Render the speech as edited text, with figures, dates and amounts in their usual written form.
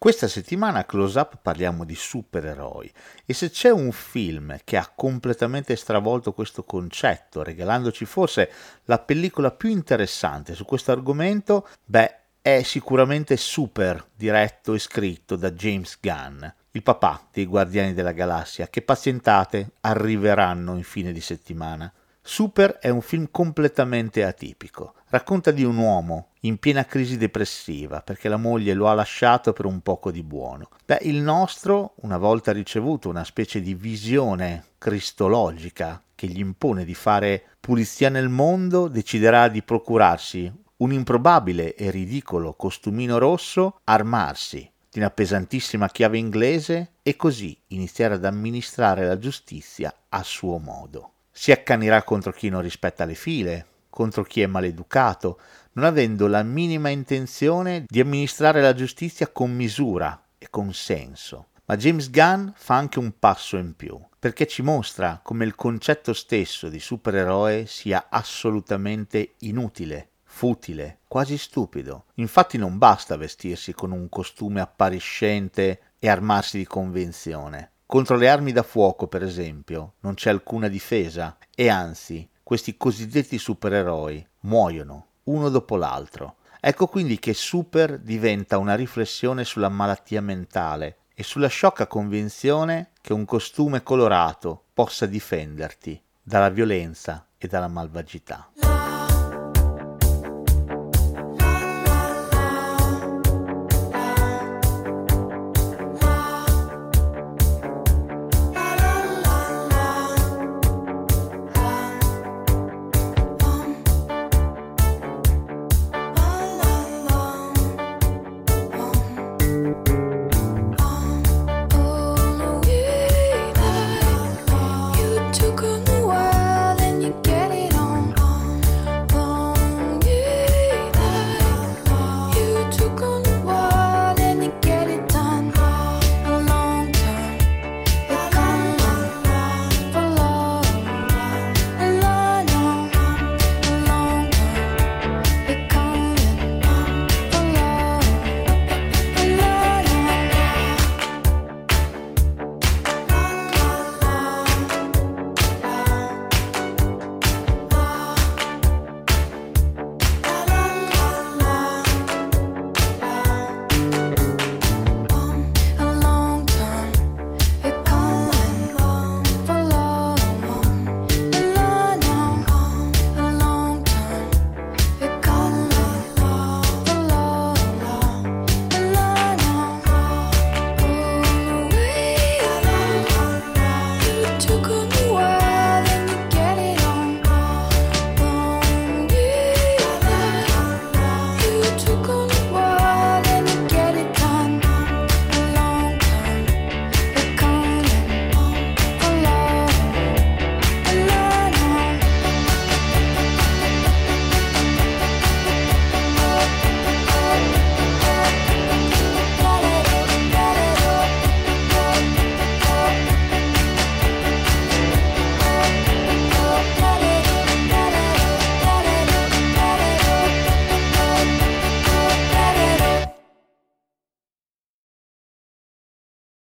Questa settimana a CloseUp parliamo di supereroi e se c'è un film che ha completamente stravolto questo concetto, regalandoci forse la pellicola più interessante su questo argomento, è sicuramente Super, diretto e scritto da James Gunn, il papà dei Guardiani della Galassia, che pazientate arriveranno in fine di settimana. Super è un film completamente atipico, racconta di un uomo in piena crisi depressiva perché la moglie lo ha lasciato per un poco di buono. Il nostro, una volta ricevuto una specie di visione cristologica che gli impone di fare pulizia nel mondo, deciderà di procurarsi un improbabile e ridicolo costumino rosso, armarsi di una pesantissima chiave inglese e così iniziare ad amministrare la giustizia a suo modo. Si accanirà contro chi non rispetta le file, contro chi è maleducato, non avendo la minima intenzione di amministrare la giustizia con misura e con senso. Ma James Gunn fa anche un passo in più, perché ci mostra come il concetto stesso di supereroe sia assolutamente inutile, futile, quasi stupido. Infatti non basta vestirsi con un costume appariscente e armarsi di convenzione. Contro le armi da fuoco, per esempio, non c'è alcuna difesa e anzi, questi cosiddetti supereroi muoiono uno dopo l'altro. Ecco quindi che Super diventa una riflessione sulla malattia mentale e sulla sciocca convinzione che un costume colorato possa difenderti dalla violenza e dalla malvagità.